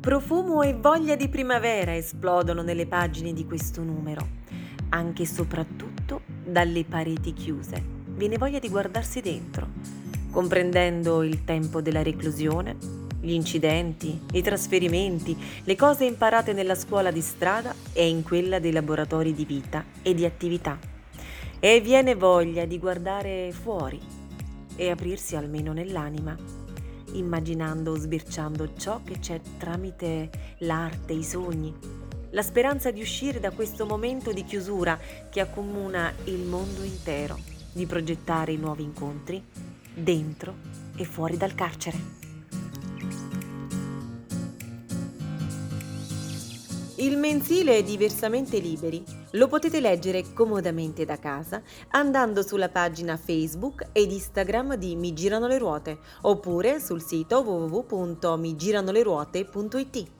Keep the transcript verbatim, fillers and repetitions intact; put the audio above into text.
Profumo e voglia di primavera esplodono nelle pagine di questo numero, anche e soprattutto dalle pareti chiuse. Viene voglia di guardarsi dentro, comprendendo il tempo della reclusione, gli incidenti, i trasferimenti, le cose imparate nella scuola di strada e in quella dei laboratori di vita e di attività. E viene voglia di guardare fuori e aprirsi almeno nell'anima, immaginando o sbirciando ciò che c'è tramite l'arte, i sogni, la speranza di uscire da questo momento di chiusura che accomuna il mondo intero, di progettare i nuovi incontri dentro e fuori dal carcere. Il mensile è Diversamente Liberi. Lo potete leggere comodamente da casa andando sulla pagina Facebook ed Instagram di Mi Girano le Ruote oppure sul sito w w w punto mi girano le ruote punto i t.